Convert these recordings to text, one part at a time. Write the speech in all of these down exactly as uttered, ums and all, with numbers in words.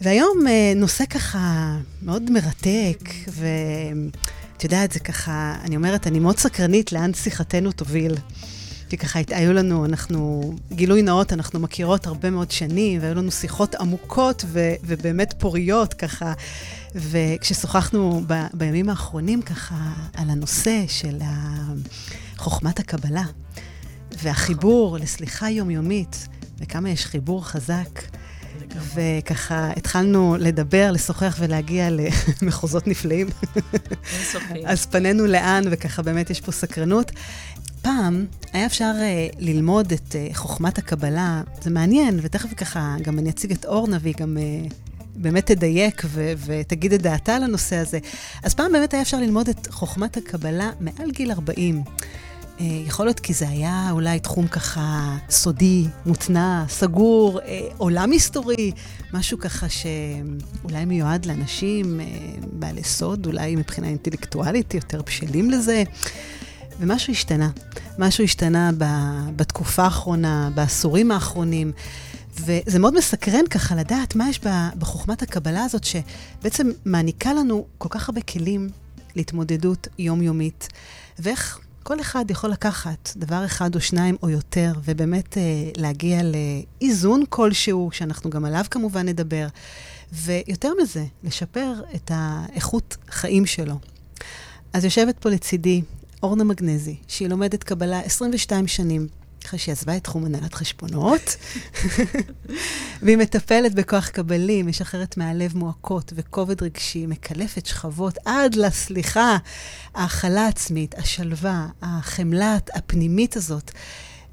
והיום נושא ככה מאוד מרתק, ואת יודעת, זה ככה, אני אומרת, אני מאוד סקרנית לאן שיחתנו תוביל. כי ככה היו לנו, אנחנו, גילוי נאות, אנחנו מכירות הרבה מאוד שנים, והיו לנו שיחות עמוקות ו, ובאמת פוריות ככה. וכששוחחנו ב, בימים האחרונים ככה על הנושא של חוכמת הקבלה, והחיבור לסליחה יומיומית, וכמה יש חיבור חזק, וככה התחלנו לדבר, לשוחח ולהגיע למחוזות נפלאים. אז פנינו לאן, וככה באמת יש פה סקרנות. פעם היה אפשר uh, ללמוד את uh, חוכמת הקבלה, זה מעניין, ותכף ככה גם אני אציג את אורנה, והיא גם uh, באמת תדייק ו- ותגיד את דעתה על הנושא הזה. אז פעם באמת היה אפשר ללמוד את חוכמת הקבלה מעל גיל ארבעים. Uh, יכול להיות כי זה היה אולי תחום ככה סודי, מותנה, סגור, uh, עולם היסטורי, משהו ככה שאולי מיועד לאנשים, uh, בעלי סוד, אולי מבחינה אינטלקטואלית יותר בשלים לזה. ומשהו השתנה, משהו השתנה בתקופה האחרונה, בעשורים האחרונים, וזה מאוד מסקרן ככה לדעת מה יש בחוכמת הקבלה הזאת, שבעצם מעניקה לנו כל כך הרבה כלים להתמודדות יומיומית, ואיך כל אחד יכול לקחת דבר אחד או שניים או יותר, ובאמת להגיע לאיזון כלשהו, שאנחנו גם עליו כמובן נדבר, ויותר מזה, לשפר את האיכות חיים שלו. אז יושבת פה לצידי, אורנה מגנזי, שהיא לומדת קבלה עשרים ושתיים שנים, אחרי שהיא עזבה את תחום הנהלת חשבונות, והיא מטפלת בכוח קבלי, משחררת מהלב מועקות וכובד רגשי, מקלפת שכבות עד לסליחה, האכלה עצמית, השלווה, החמלה הפנימית הזאת.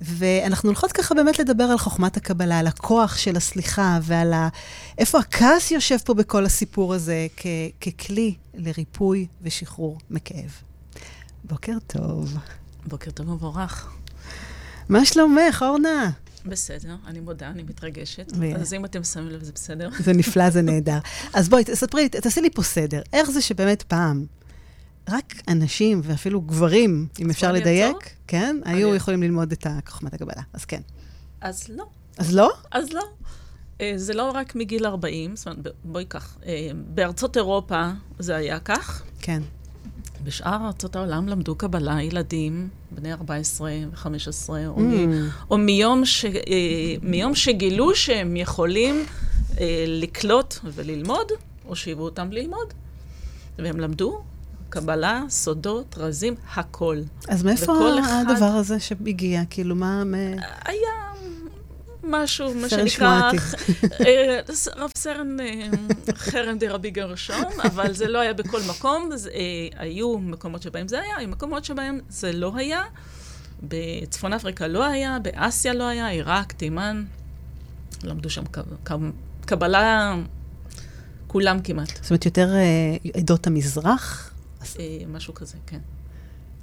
ואנחנו הולכות ככה באמת לדבר על חוכמת הקבלה, על הכוח של הסליחה, ועל ה... איפה הכעס יושב פה בכל הסיפור הזה, כ... ככלי לריפוי ושחרור מכאב. בוקר טוב. בוקר טוב מבורך. מה שלומך, אורנה? בסדר, אני מודה, אני מתרגשת. ו... אז אם אתם שמים לב, זה בסדר. זה נפלא, זה נהדר. אז בואי, ספרי, תעשי לי פה סדר. איך זה שבאמת פעם, רק אנשים ואפילו גברים, אם אפשר לדייק, כן, היו יכולים ללמוד את חוכמת הקבלה. אז כן. אז לא. אז לא? אז לא. זה לא רק מגיל ארבעים, זאת אומרת, בואי כך. בארצות אירופה זה היה כך. כן. בשאר ארצות העולם למדו קבלה ילדים, בני ארבע עשרה וחמש עשרה, או, mm. מ, או מיום, ש, מיום שגילו שהם יכולים לקלוט וללמוד, או שיבואו אותם ללמוד. והם למדו קבלה, סודות, רזים, הכל. אז מאיפה אחד... הדבר הזה שהגיע? כאילו מה... היה... משהו, מה שנקרא, רב סרן חרם די רבי גרשום, אבל זה לא היה בכל מקום, היו מקומות שבהם זה היה, היו מקומות שבהם זה לא היה, בצפון אפריקה לא היה, באסיה לא היה, עיראק, תימן, למדו שם קבלה, כולם כמעט. זאת אומרת, יותר עדות המזרח? משהו כזה, כן.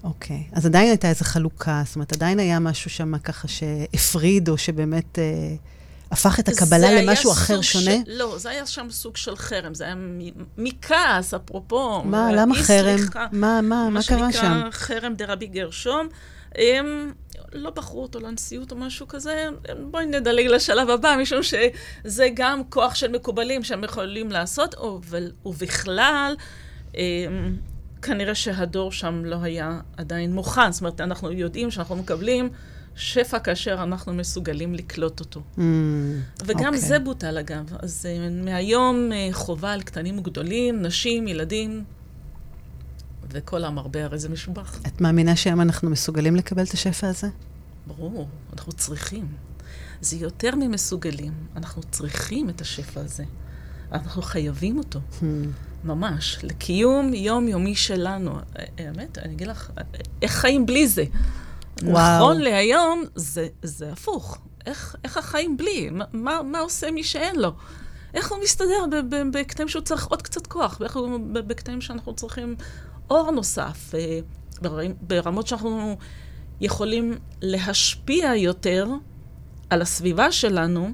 אוקיי, אז עדיין הייתה איזו חלוקה, זאת אומרת, עדיין היה משהו שם ככה שהפריד, או שבאמת אה, הפך את הקבלה למשהו אחר שונה? ש... לא, זה היה שם סוג של חרם, זה היה מכעס, אפרופו. מה, למה חרם? סליחה, מה, מה, מה קרה שם? מה שנקרא חרם דרבי גרשום, הם לא בחרו אותו לנשיאות או משהו כזה, בואי נדלג לשלב הבא, משום שזה גם כוח של מקובלים שהם יכולים לעשות, אבל, ובכלל... הם, כנראה שהדור שם לא היה עדיין מוכן. זאת אומרת, אנחנו יודעים שאנחנו מקבלים שפע כאשר אנחנו מסוגלים לקלוט אותו. Mm, וגם okay. זה בוטל, אגב. אז מהיום חובה על קטנים וגדולים, נשים, ילדים, וכל המרבה הרי זה משובח. את מאמינה שהיום אנחנו מסוגלים לקבל את השפע הזה? ברור, אנחנו צריכים. זה יותר ממסוגלים. אנחנו צריכים את השפע הזה. אנחנו חייבים אותו. Hmm. ממש, לקיום יומיומי שלנו. האמת, אני אגיד לך, איך חיים בלי זה? וואו. נכון להיום, זה, זה הפוך. איך, איך החיים בלי? מה, מה עושה מי שאין לו? איך הוא מסתדר בקטעים שהוא צריך עוד קצת כוח? ואיך הוא בקטעים שאנחנו צריכים אור נוסף? ברמות שאנחנו יכולים להשפיע יותר על הסביבה שלנו,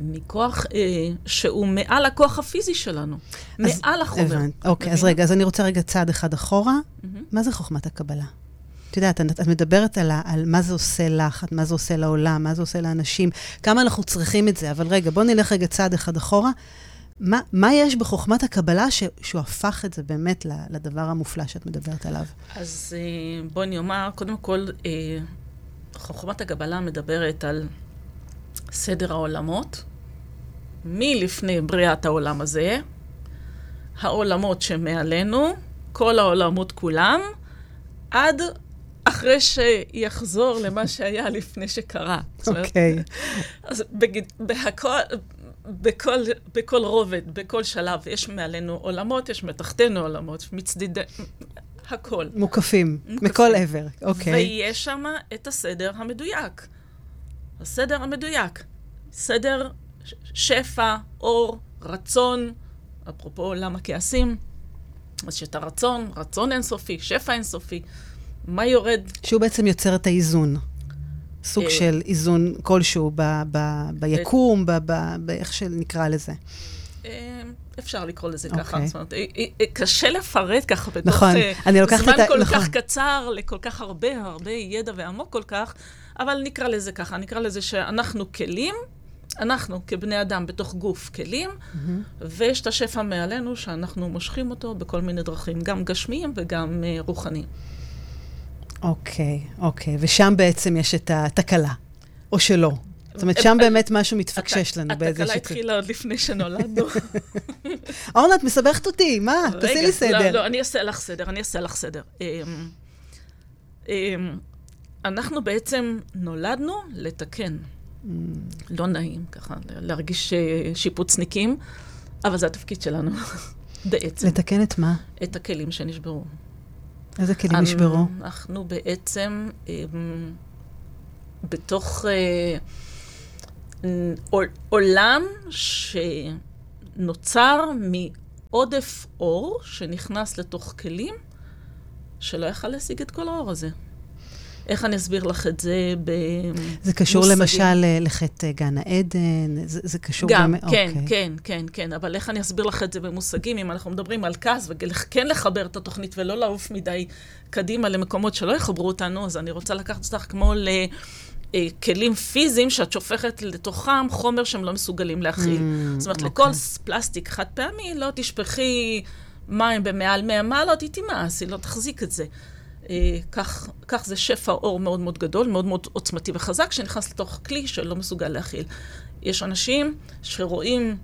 מכוח אה, שהוא מעל הכוח הפיזי שלנו, אז, מעל החומר. אוקיי, okay, אז רגע, אז אני רוצה רגע צעד אחד אחורה. Mm-hmm. מה זה חוכמת הקבלה? אתה יודעת, את מדברת על, על מה זה עושה לך, מה זה עושה לעולם, מה זה עושה לאנשים, כמה אנחנו צריכים את זה, אבל רגע, בוא נלך רגע צעד אחד אחורה, מה, מה יש בחוכמת הקבלה ש, שהוא הפך את זה באמת לדבר המופלא שאת מדברת עליו? אז בוא אני אומר, קודם כל, חוכמת הקבלה מדברת על סדר העולמות, מלפני בריאת העולם הזה, העולמות שמעלינו, כל העולמות כולם, עד אחרי שיחזור למה שהיה לפני שקרה. אוקיי. אז בכל, בכל, בכל רובד, בכל שלב, יש מעלינו עולמות, יש מתחתנו עולמות, מצדידי, הכל. מוקפים, מכל עבר, אוקיי. ויש שם את הסדר המדויק. הסדר המדויק. סדר שפע, אור, רצון, אפרופו למה כעסים, אז שאתה רצון, רצון אינסופי, שפע אינסופי, מה יורד? שהוא בעצם יוצר את האיזון. סוג של איזון כלשהו ביקום, באיך שנקרא לזה. אפשר לקרוא לזה ככה. קשה לפרט ככה בתוך זמן כל כך קצר, לכל כך הרבה, הרבה ידע ועמוק כל כך, אבל נקרא לזה ככה, נקרא לזה שאנחנו כלים, אנחנו כבני אדם בתוך גוף כלים, ויש את השפע מעלינו שאנחנו מושכים אותו בכל מיני דרכים, גם גשמיים וגם רוחניים. אוקיי, אוקיי. ושם בעצם יש את התקלה, או שלא. זאת אומרת, שם באמת משהו מתפקשש לנו. התקלה התחילה עוד לפני שנולדנו. אורנה, את מסבכת אותי, מה? תעשי לי סדר. רגע, לא, אני אעשה לך סדר, אני אעשה לך סדר. אנחנו בעצם נולדנו לתקן. לא נעים ככה, להרגיש שיפוצניקים, אבל זה התפקיד שלנו בעצם. לתקן את מה? את הכלים שנשברו. איזה כלים נשברו? אנחנו בעצם בתוך עולם שנוצר מעודף אור שנכנס לתוך כלים שלא יכל להשיג את כל האור הזה. איך אני אסביר לך את זה במושגים? זה קשור למשל לחטא גן העדן, זה קשור... גם, כן, כן, כן, כן, אבל איך אני אסביר לך את זה במושגים, אם אנחנו מדברים על כעס, וכן לחבר את התוכנית ולא לעוף מדי קדימה למקומות שלא יחברו אותנו, אז אני רוצה לקחת אותך כמו לכלים פיזיים שאת שופכת לתוכם חומר שהם לא מסוגלים להכיל. זאת אומרת, לכל פלסטיק חד פעמי, לא תשפכי מים במעל מאה מעלות, היא תימאס, היא לא תחזיק את זה. כך, כך זה שפע אור מאוד מאוד גדול, מאוד מאוד עוצמתי וחזק, שנכנס לתוך כלי שלא מסוגל להכיל. יש אנשים שרואים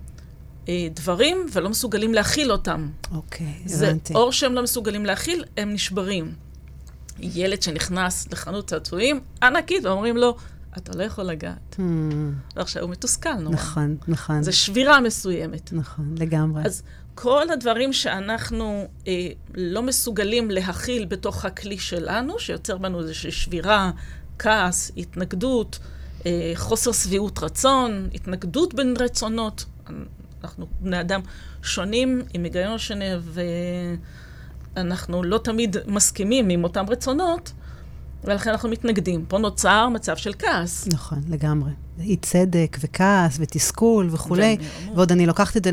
אה, דברים ולא מסוגלים להכיל אותם. אוקיי, זה הבנתי. אור שהם לא מסוגלים להכיל, הם נשברים. ילד שנכנס לחנות צעצועים, ענקית, ואומרים לו, אתה לא יכול לגעת. ועכשיו הוא מתוסכל נורא. נכון, נכון. זה שבירה מסוימת. נכון, לגמרי. אז כל הדברים שאנחנו אה, לא מסוגלים להכיל בתוך הכלי שלנו, שיוצר בנו איזושהי שבירה, כעס, התנגדות, אה, חוסר סביעות רצון, התנגדות בין רצונות. אנחנו בני אדם שונים עם היגיון שונה, ואנחנו לא תמיד מסכימים עם אותם רצונות, ולכן אנחנו מתנגדים. פה נוצר מצב של כעס. נכון, לגמרי. אי צדק וכעס ותסכול וכולי. ועוד אני לוקחת את זה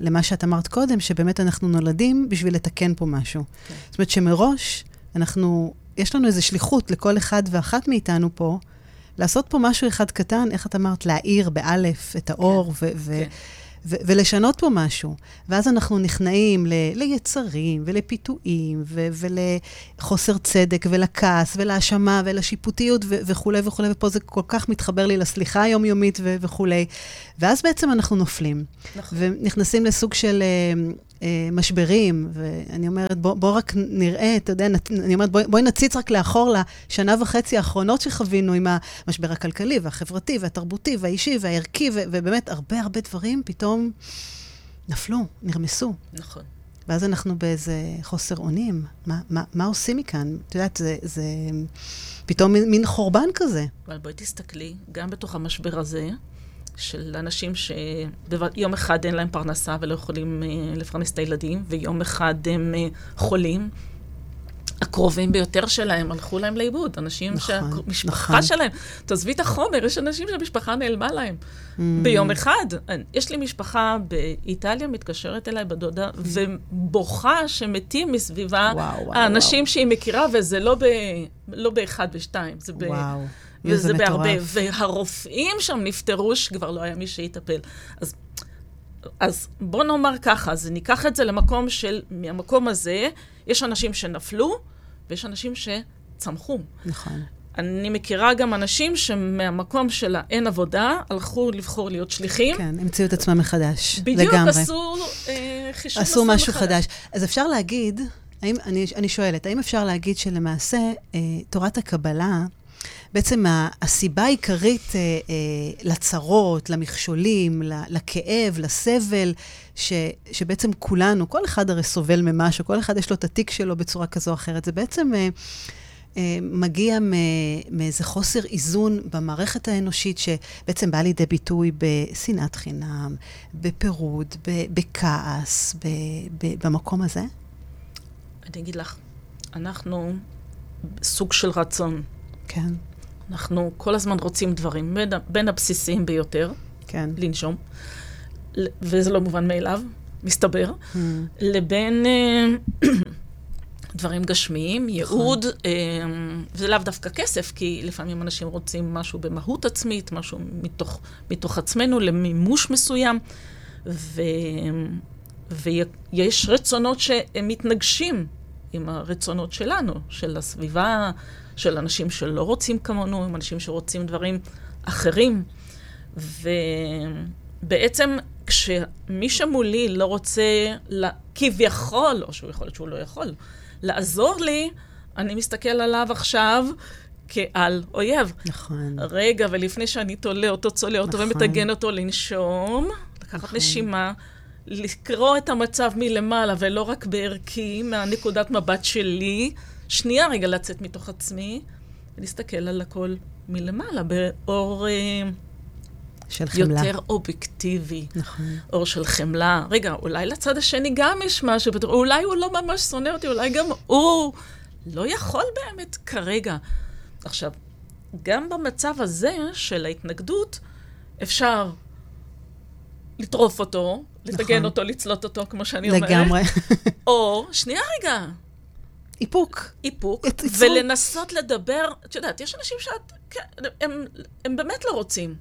למה שאת אמרת קודם, שבאמת אנחנו נולדים בשביל לתקן פה משהו. זאת אומרת שמראש, יש לנו איזו שליחות לכל אחד ואחת מאיתנו פה, לעשות פה משהו אחד קטן, איך את אמרת, להאיר באלף את האור ו... ו- ולשנות פה משהו, ואז אנחנו נכנעים ל- ליצרים ולפיתויים ו- ולחוסר צדק ולכעס ולהשמה ולשיפוטיות ו- וכו' וכו', ופה זה כל כך מתחבר לי לסליחה היומיומית ו- וכו'. ואז בעצם אנחנו נופלים. נכון. ונכנסים לסוג של uh, uh, משברים, ואני אומרת, בוא, בוא רק נראה, אתה יודע, נת, אני אומרת, בוא, בואי נציץ רק לאחור לשנה וחצי האחרונות שחווינו עם המשבר הכלכלי והחברתי והתרבותי והאישי והערכי, ו- ובאמת הרבה הרבה דברים פתאום נפלו, נרמסו. נכון. ואז אנחנו באיזה חוסר עונים. מה, מה, מה עושים מכאן? את יודעת, זה, זה פתאום מין חורבן כזה. אבל בואי תסתכלי, גם בתוך המשבר הזה, של אנשים שיום אחד אין להם פרנסה ולא יכולים לפרנס את הילדים, ויום אחד הם חולים, הקרובים ביותר שלהם הלכו להם לאיבוד, אנשים שהמשפחה שלהם, תעזבי את החומר, יש אנשים שהמשפחה נעלמה להם ביום אחד. יש לי משפחה באיטליה, מתקשרת אליי בדודה, ובוכה שמתים מסביבה האנשים שהיא מכירה, וזה לא באחד ושתיים, זה ב... וזה בהרבה, והרופאים שם נפטרו שכבר לא היה מי שיטפל. אז, אז בוא נאמר ככה, אז ניקח את זה למקום של, מהמקום הזה, יש אנשים שנפלו, ויש אנשים שצמחו. נכון. אני מכירה גם אנשים שמהמקום שלה אין עבודה, הלכו לבחור להיות שליחים. כן, המציאו את עצמם מחדש, בדיוק, לגמרי. בדיוק, עשו אה, חישוב. עשו משהו מחדש. חדש. אז אפשר להגיד, האם, אני, אני שואלת, האם אפשר להגיד שלמעשה אה, תורת הקבלה, בעצם הסיבה העיקרית אה, אה, לצרות, למכשולים, לכאב, לסבל, ש, שבעצם כולנו, כל אחד הרי סובל ממשהו, כל אחד יש לו את התיק שלו בצורה כזו או אחרת, זה בעצם אה, אה, מגיע מאיזה חוסר איזון במערכת האנושית, שבעצם בא לידי ביטוי בשנאת חינם, בפירוד, ב, בכעס, ב, ב, במקום הזה? אני אגיד לך, אנחנו סוג של רצון. כן. אנחנו כל הזמן רוצים דברים, בין, בין הבסיסיים ביותר, כן. לנשום, וזה לא מובן מאליו, מסתבר, mm. לבין דברים גשמיים, ייעוד, וזה לאו דווקא כסף, כי לפעמים אנשים רוצים משהו במהות עצמית, משהו מתוך, מתוך עצמנו, למימוש מסוים, ו, ויש רצונות שהם מתנגשים עם הרצונות שלנו, של הסביבה, של אנשים שלא רוצים כמונו, עם אנשים שרוצים דברים אחרים. ובעצם כשמי שמולי לא רוצה, לה... כביכול, או שהוא יכול, שהוא לא יכול, לעזור לי, אני מסתכל עליו עכשיו כעל אויב. נכון. רגע, ולפני שאני תולה אותו, צולה אותו, נכון. ומתגן אותו לנשום, לקחת נכון. נשימה, לקרוא את המצב מלמעלה, ולא רק בערכי, מהנקודת מבט שלי, שנייה רגע לצאת מתוך עצמי, ולהסתכל על הכל מלמעלה, באור של חמלה. יותר אובייקטיבי. נכון. אור של חמלה. רגע, אולי לצד השני גם יש משהו, אולי הוא לא ממש שונא אותי, אולי גם הוא לא יכול באמת כרגע. עכשיו, גם במצב הזה של ההתנגדות, אפשר לטרוף אותו, לתגן נכון. אותו, לצלות אותו, כמו שאני אומרת. לגמרי. או, שנייה רגע, איפוק. איפוק, ולנסות לדבר, את יודעת, יש אנשים שהם באמת לא רוצים.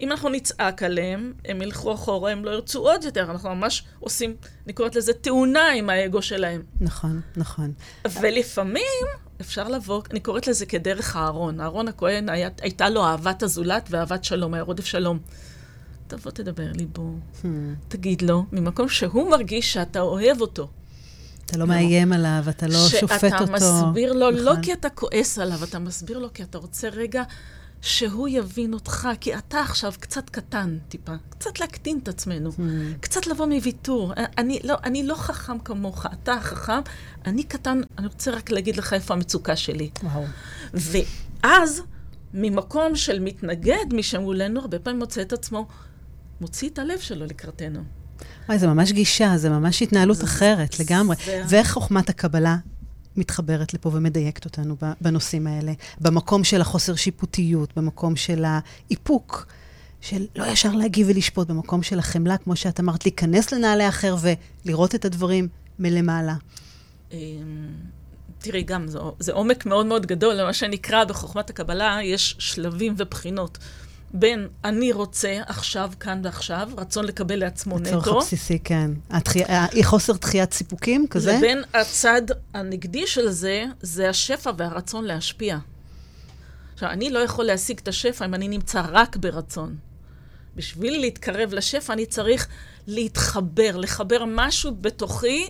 אם אנחנו נצעק עליהם, הם ילכו אחורה, הם לא ירצו עוד יותר, אנחנו ממש עושים, אני קוראת לזה, תאונה עם האגו שלהם. נכון, נכון. ולפעמים אפשר לבוא, אני קוראת לזה כדרך הארון. הארון הכהן, הייתה לו אהבת הזולת ואהבת שלום, היה רודף שלום. תבוא תדבר ליבו, תגיד לו, ממקום שהוא מרגיש שאתה אוהב אותו. אתה לא מאיים עליו, אתה לא שופט אותו. שאתה מסביר לו, לא כי אתה כועס עליו, אתה מסביר לו כי אתה רוצה רגע שהוא יבין אותך, כי אתה עכשיו קצת קטן טיפה, קצת להקטין את עצמנו, קצת לבוא מוויתור. אני לא חכם כמוך, אתה חכם, אני קטן, אני רוצה רק להגיד לך איפה המצוקה שלי. ואז, ממקום של מתנגד משמולנו, הרבה פעמים מוצא את עצמו, מוציא את הלב שלו לקראתנו. וואי, זה ממש גישה, זה ממש התנהלות זה, אחרת זה, לגמרי. זה... וחוכמת הקבלה מתחברת לפה ומדייקת אותנו בנושאים האלה. במקום של החוסר שיפוטיות, במקום של האיפוק, של לא ישר להגיב ולשפוט, במקום של החמלה, כמו שאת אמרת, להיכנס לנעלי אחר ולראות את הדברים מלמעלה. תראי גם, זה, זה עומק מאוד מאוד גדול. למה שנקרא בחוכמת הקבלה, יש שלבים ובחינות. בין אני רוצה עכשיו, כאן ועכשיו, רצון לקבל לעצמו נטו. הצורך הבסיסי, כן. חוסר דחיית סיפוקים, כזה? לבין הצד הנגדי של זה, זה השפע והרצון להשפיע. עכשיו, אני לא יכול להשיג את השפע אם אני נמצא רק ברצון. בשביל להתקרב לשפע, אני צריך להתחבר, לחבר משהו בתוכי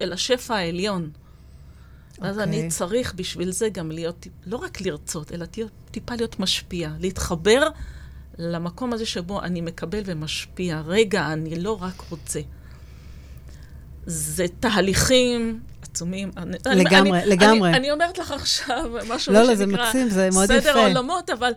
אל השפע העליון. אז okay. אני צריך בשביל זה גם להיות, לא רק לרצות, אלא טיפה להיות משפיע, להתחבר למקום הזה שבו אני מקבל ומשפיע. רגע, אני לא רק רוצה. זה תהליכים עצומים. לגמרי, אני, לגמרי. אני, אני אומרת לך עכשיו, משהו לא, לא, זה מקסים, זה מאוד יפה. סדר עולמות, אבל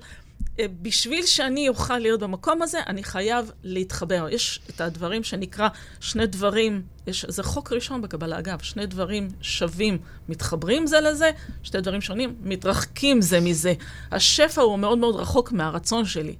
בשביל שאני אוכל להיות במקום הזה, אני חייב להתחבר. יש את הדברים שנקרא שני דברים, יש, זה חוק ראשון בקבלה, אגב, שני דברים שווים מתחברים זה לזה, שתי דברים שונים מתרחקים זה מזה. השפע הוא מאוד מאוד רחוק מהרצון שלי.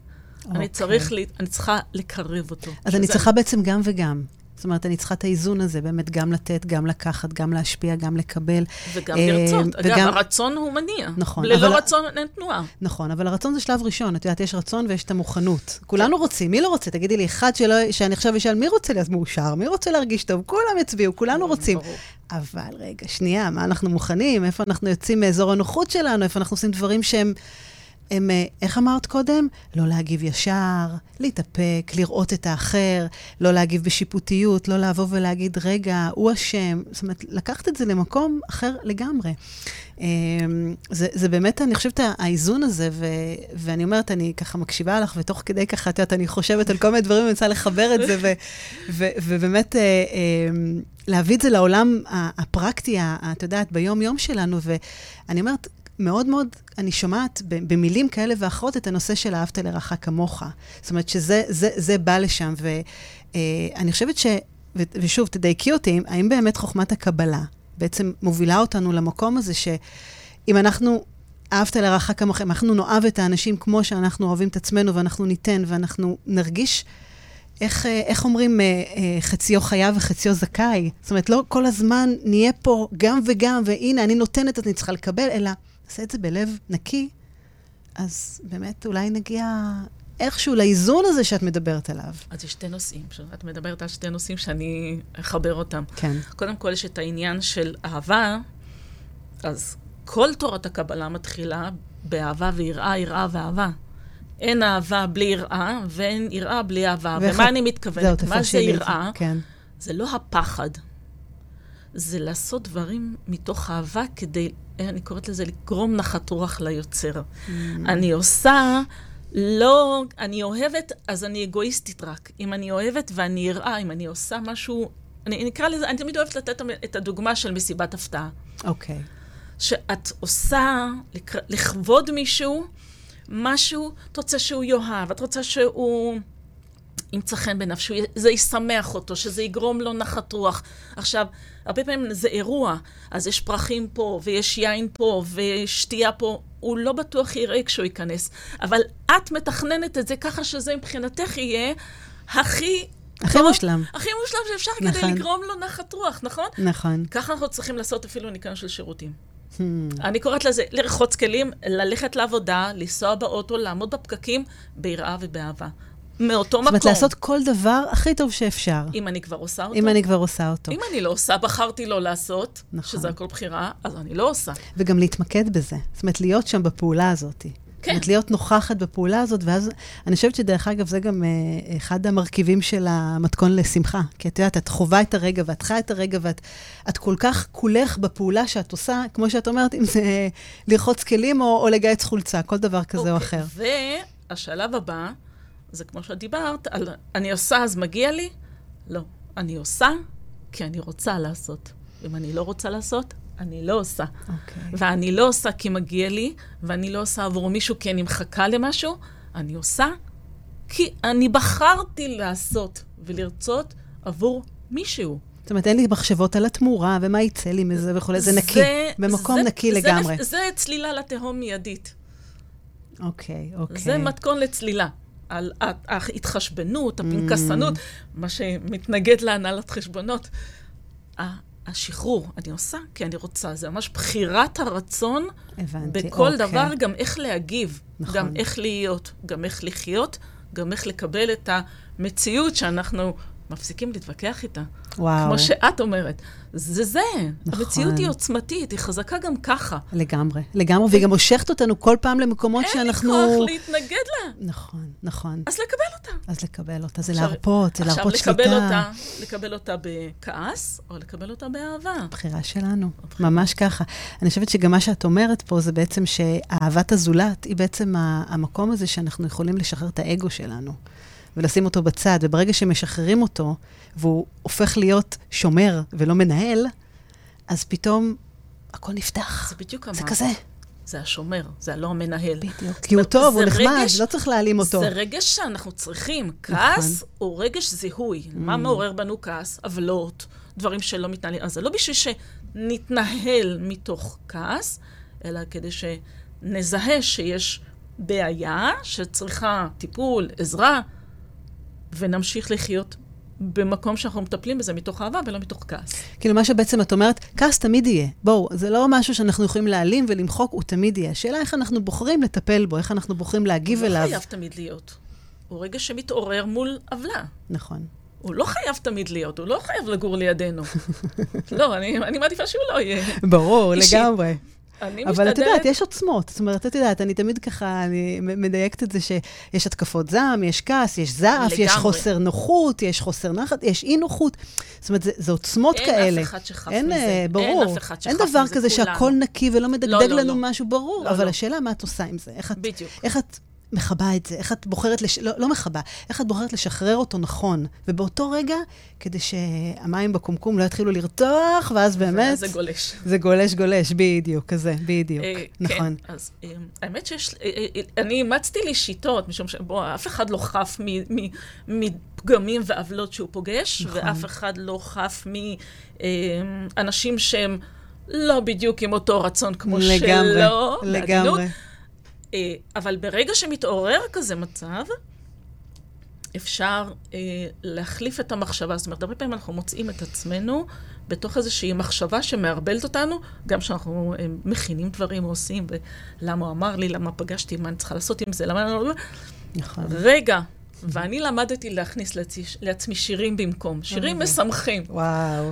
Okay. אני, צריך לי, אני צריכה לקרב אותו. אז שזה... אני צריכה בעצם גם וגם. זאת אומרת, אני צריכה את האיזון הזה, באמת גם לתת, גם לקחת, גם להשפיע, גם לקבל. וגם לרצות. אה, אגב, וגם... הרצון הוא מניע. נכון. ללא אבל... רצון אין תנועה. נכון, אבל הרצון זה שלב ראשון. את יודעת, יש רצון ויש את המוכנות. כולנו רוצים, מי לא רוצה? תגידי לי, אחד שלא, שאני עכשיו אשאל, מי רוצה לי? אז מאושר, מי רוצה להרגיש טוב? כולם יצביעו, כולנו רוצים. ברור. אבל רגע, שנייה, מה אנחנו מוכנים? איפה אנחנו יוצאים מאזור הנוחות שלנו? איפה אנחנו עושים דברים שהם... הם, איך אמרת קודם? לא להגיב ישר, להתאפק, לראות את האחר, לא להגיב בשיפוטיות, לא לעבור ולהגיד, רגע, הוא אשם. זאת אומרת, לקחת את זה למקום אחר לגמרי. זה, זה באמת, אני חושבת, האיזון הזה, ו, ואני אומרת, אני ככה מקשיבה לך, ותוך כדי ככה, את יודעת, אני חושבת על כל מיני דברים, אני רוצה לחבר את זה, ו, ו, ובאמת להביא את זה לעולם הפרקטי, את יודעת, ביום-יום שלנו, ואני אומרת, מאוד מאוד, אני שומעת במילים כאלה ואחרות את הנושא של אהבת לרעך כמוך. זאת אומרת שזה זה, זה בא לשם, ואני חושבת ש, ושוב, תדייקי אותי, האם באמת חוכמת הקבלה בעצם מובילה אותנו למקום הזה שאם אנחנו אהבת לרעך כמוך, אם אנחנו נאהב את האנשים כמו שאנחנו אוהבים את עצמנו ואנחנו ניתן ואנחנו נרגיש, איך, איך אומרים, חציו חיה וחציו זכאי? זאת אומרת, לא כל הזמן נהיה פה גם וגם, והנה, אני נותנת, אני צריכה לקבל, אלא עשה את זה בלב נקי, אז באמת אולי נגיע איכשהו לאיזון הזה שאת מדברת עליו. אז יש שתי נושאים, את מדברת על שתי נושאים שאני אחבר אותם. כן. קודם כל יש את העניין של אהבה, אז כל תורת הקבלה מתחילה באהבה ויראה, יראה ואהבה. אין אהבה בלי יראה, ואין יראה בלי אהבה. ואח... ומה אני מתכוונת? מה זה יראה? כן. זה לא הפחד. זה לעשות דברים מתוך אהבה כדי... אני קוראת לזה לגרום נחת רוח ליוצר. Mm-hmm. אני עושה, לא, אני אוהבת, אז אני אגואיסטית רק. אם אני אוהבת ואני אראה, אם אני עושה משהו, אני נקרא לזה, אני תמיד אוהבת לתת את הדוגמה של מסיבת הפתעה. אוקיי. Okay. שאת עושה, לקר... לכבוד מישהו, משהו, את רוצה שהוא יאהב, את רוצה שהוא... ימצא חן בנפשו, זה ישמח אותו, שזה יגרום לו נחת רוח. עכשיו, הרבה פעמים זה אירוע, אז יש פרחים פה, ויש יין פה, ושתייה פה, הוא לא בטוח יראה כשהוא ייכנס. אבל את מתכננת את זה ככה שזה מבחינתך יהיה הכי... הכי מושלם. הכי מושלם שאפשר כדי לגרום לו נחת רוח, נכון? נכון. ככה אנחנו צריכים לעשות אפילו ניקיון של שירותים. אני קוראת לזה לרחוץ כלים, ללכת לעבודה, לנסוע באוטו, לעמוד בפקקים, ביראה ובאהבה. מאותו מקום. זאת אומרת, לעשות כל דבר הכי טוב שאפשר. אם אני כבר עושה אותו. אם אני כבר עושה אותו. אם אני לא עושה, בחרתי לא לעשות, נכון. שזה הכל בחירה, אז אני לא עושה. וגם להתמקד בזה. זאת אומרת, להיות שם בפעולה הזאת. כן. זאת אומרת, להיות נוכחת בפעולה הזאת, ואז אני חושבת שדרך אגב, זה גם אה, אחד המרכיבים של המתכון לשמחה. כי את יודעת, את חובה את הרגע, ואת חיה את הרגע, ואת את כל כך כולך בפעולה שאת עושה, כמו שאת אומרת, אם זה לרחוץ כלים או, או לגייץ חולצה, כל דבר כזה אוקיי. או אחר. והשלב הבא, זה כמו שדיברת, על, אני עושה אז מגיע לי? לא. אני עושה כי אני רוצה לעשות. אם אני לא רוצה לעשות, אני לא עושה. Okay. ואני לא עושה כי מגיע לי, ואני לא עושה עבור מישהו כי אני מחכה למשהו, אני עושה כי אני בחרתי לעשות ולרצות עבור מישהו. זאת אומרת, אין לי מחשבות על התמורה ומה יצא לי מזה וכולי. זה, זה נקי, במקום זה, נקי זה, לגמרי. זה, זה צלילה לתהום מיידית. אוקיי, okay, אוקיי. Okay. זה מתכון לצלילה. על ההתחשבנות, הפנקסנות, מה שמתנגד להנהלת חשבונות. השחרור, אני עושה כי אני רוצה. זה ממש בחירת הרצון בכל דבר, גם איך להגיב, גם איך להיות, גם איך לחיות, גם איך לקבל את המציאות שאנחנו מפסיקים להתווכח איתה. כמו שאת אומרת. זה זה. המציאות היא עוצמתית, היא חזקה גם ככה. לגמרי, לגמרי, והיא גם מושכת אותנו כל פעם למקומות שאנחנו... אין לי כוח להתנגד לה. נכון, נכון. אז לקבל אותה. אז לקבל אותה, זה להרפות, זה להרפות שליטה. עכשיו לקבל אותה בכעס, או לקבל אותה באהבה. בחירה שלנו, ממש ככה. אני חושבת שגם מה שאת אומרת פה, זה בעצם שאהבת הזולת, היא בעצם המקום הזה שאנחנו יכולים לשחרר את האגו שלנו. ולשים אותו בצד, וברגע שמשחררים אותו, והוא הופך להיות שומר ולא מנהל, אז פתאום הכל נפתח. זה בדיוק אמרת. זה כזה. זה השומר, זה לא המנהל. בדיוק. כי הוא טוב, הוא נחמד, לא צריך להעלים אותו. זה רגש שאנחנו צריכים. כעס הוא רגש זיהוי. מה מעורר בנו כעס? עוולות, דברים שלא מתנהלים. אז זה לא בשביל שנתנהל מתוך כעס, אלא כדי שנזהה שיש בעיה שצריכה טיפול, עזרה, ונמשיך לחיות במקום שאנחנו מטפלים בזה, מתוך אהבה ולא מתוך כעס. כאילו מה שבעצם את אומרת, כעס תמיד יהיה. בואו, זה לא משהו שאנחנו יכולים להעלים ולמחוק, הוא תמיד יהיה. השאלה איך אנחנו בוחרים לטפל בו, איך אנחנו בוחרים להגיב אליו. הוא לא חייב תמיד להיות. הוא רגע שמתעורר מול עוולה. נכון. הוא לא חייב תמיד להיות, הוא לא חייב לגור לידינו. לא, אני, אני מעדיפה שהוא לא יהיה. ברור, לגמרי. אבל את יודעת, יש עוצמות. זאת אומרת, את יודעת, אני תמיד ככה, אני מדייקת את זה שיש התקפות זעם, יש כעס, יש זעף, יש חוסר נוחות, יש חוסר נחת, יש אי נוחות. זאת אומרת, זה עוצמות כאלה. אין אף אחד שחף מזה. ברור. אין אף אחד שחף מזה כולנו. אין דבר כזה שהכל נקי ולא מדגדג לנו משהו ברור. אבל השאלה, מה את עושה עם זה? איך את מכבה את זה? איך את בוחרת, לא מכבה, איך את בוחרת לשחרר אותו נכון? ובאותו רגע, כדי שהמים בקומקום לא יתחילו לרתוח, ואז באמת... זה גולש. זה גולש, גולש, בדיוק, כזה, בדיוק, נכון. כן, אז האמת שיש... אני אימצתי לי שיטות, משום שבו אף אחד לא חף מפגמים ועוולות שהוא פוגש, ואף אחד לא חף מאנשים שהם לא בדיוק עם אותו רצון כמו שלו. לגמרי, לגמרי. אבל ברגע שמתעורר כזה מצב, אפשר להחליף את המחשבה. זאת אומרת, הרבה פעמים אנחנו מוצאים את עצמנו בתוך איזושהי מחשבה שמערבלת אותנו, גם שאנחנו מכינים דברים, עושים, ולמה הוא אמר לי, למה פגשתי, מה אני צריכה לעשות עם זה, למה אני לא... נכון. רגע, ואני למדתי להכניס לעצמי שירים במקום. שירים משמחים. וואו.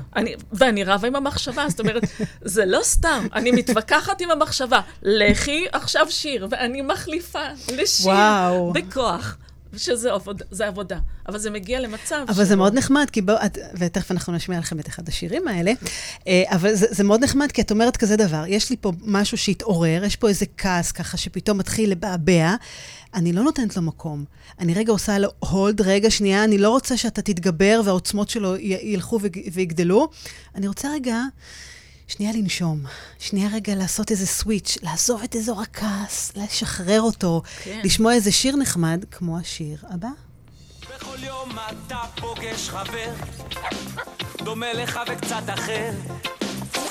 ואני רבה עם המחשבה, זאת אומרת, זה לא סתם. אני מתווכחת עם המחשבה. לכי עכשיו שיר, ואני מחליפה לשיר בכוח. שזה עבודה. אבל זה מגיע למצב... אבל זה מאוד נחמד, כי בואו... ותכף אנחנו נשמיע לכם את אחד השירים האלה. אבל זה מאוד נחמד, כי את אומרת כזה דבר. יש לי פה משהו שהתעורר, יש פה איזה כעס ככה שפתאום מתחיל לבעבע, אני לא נותנת לו מקום. אני רגע עושה לו הולד, רגע שנייה, אני לא רוצה שאתה תתגבר והעוצמות שלו ילכו ויגדלו. אני רוצה רגע, שנייה לנשום, שנייה רגע לעשות איזה סוויץ', לעזוב את אזור הכעס, לשחרר אותו, כן. לשמוע איזה שיר נחמד, כמו השיר הבא. בכל יום אתה פוגש חבר, דומה לך וקצת אחר,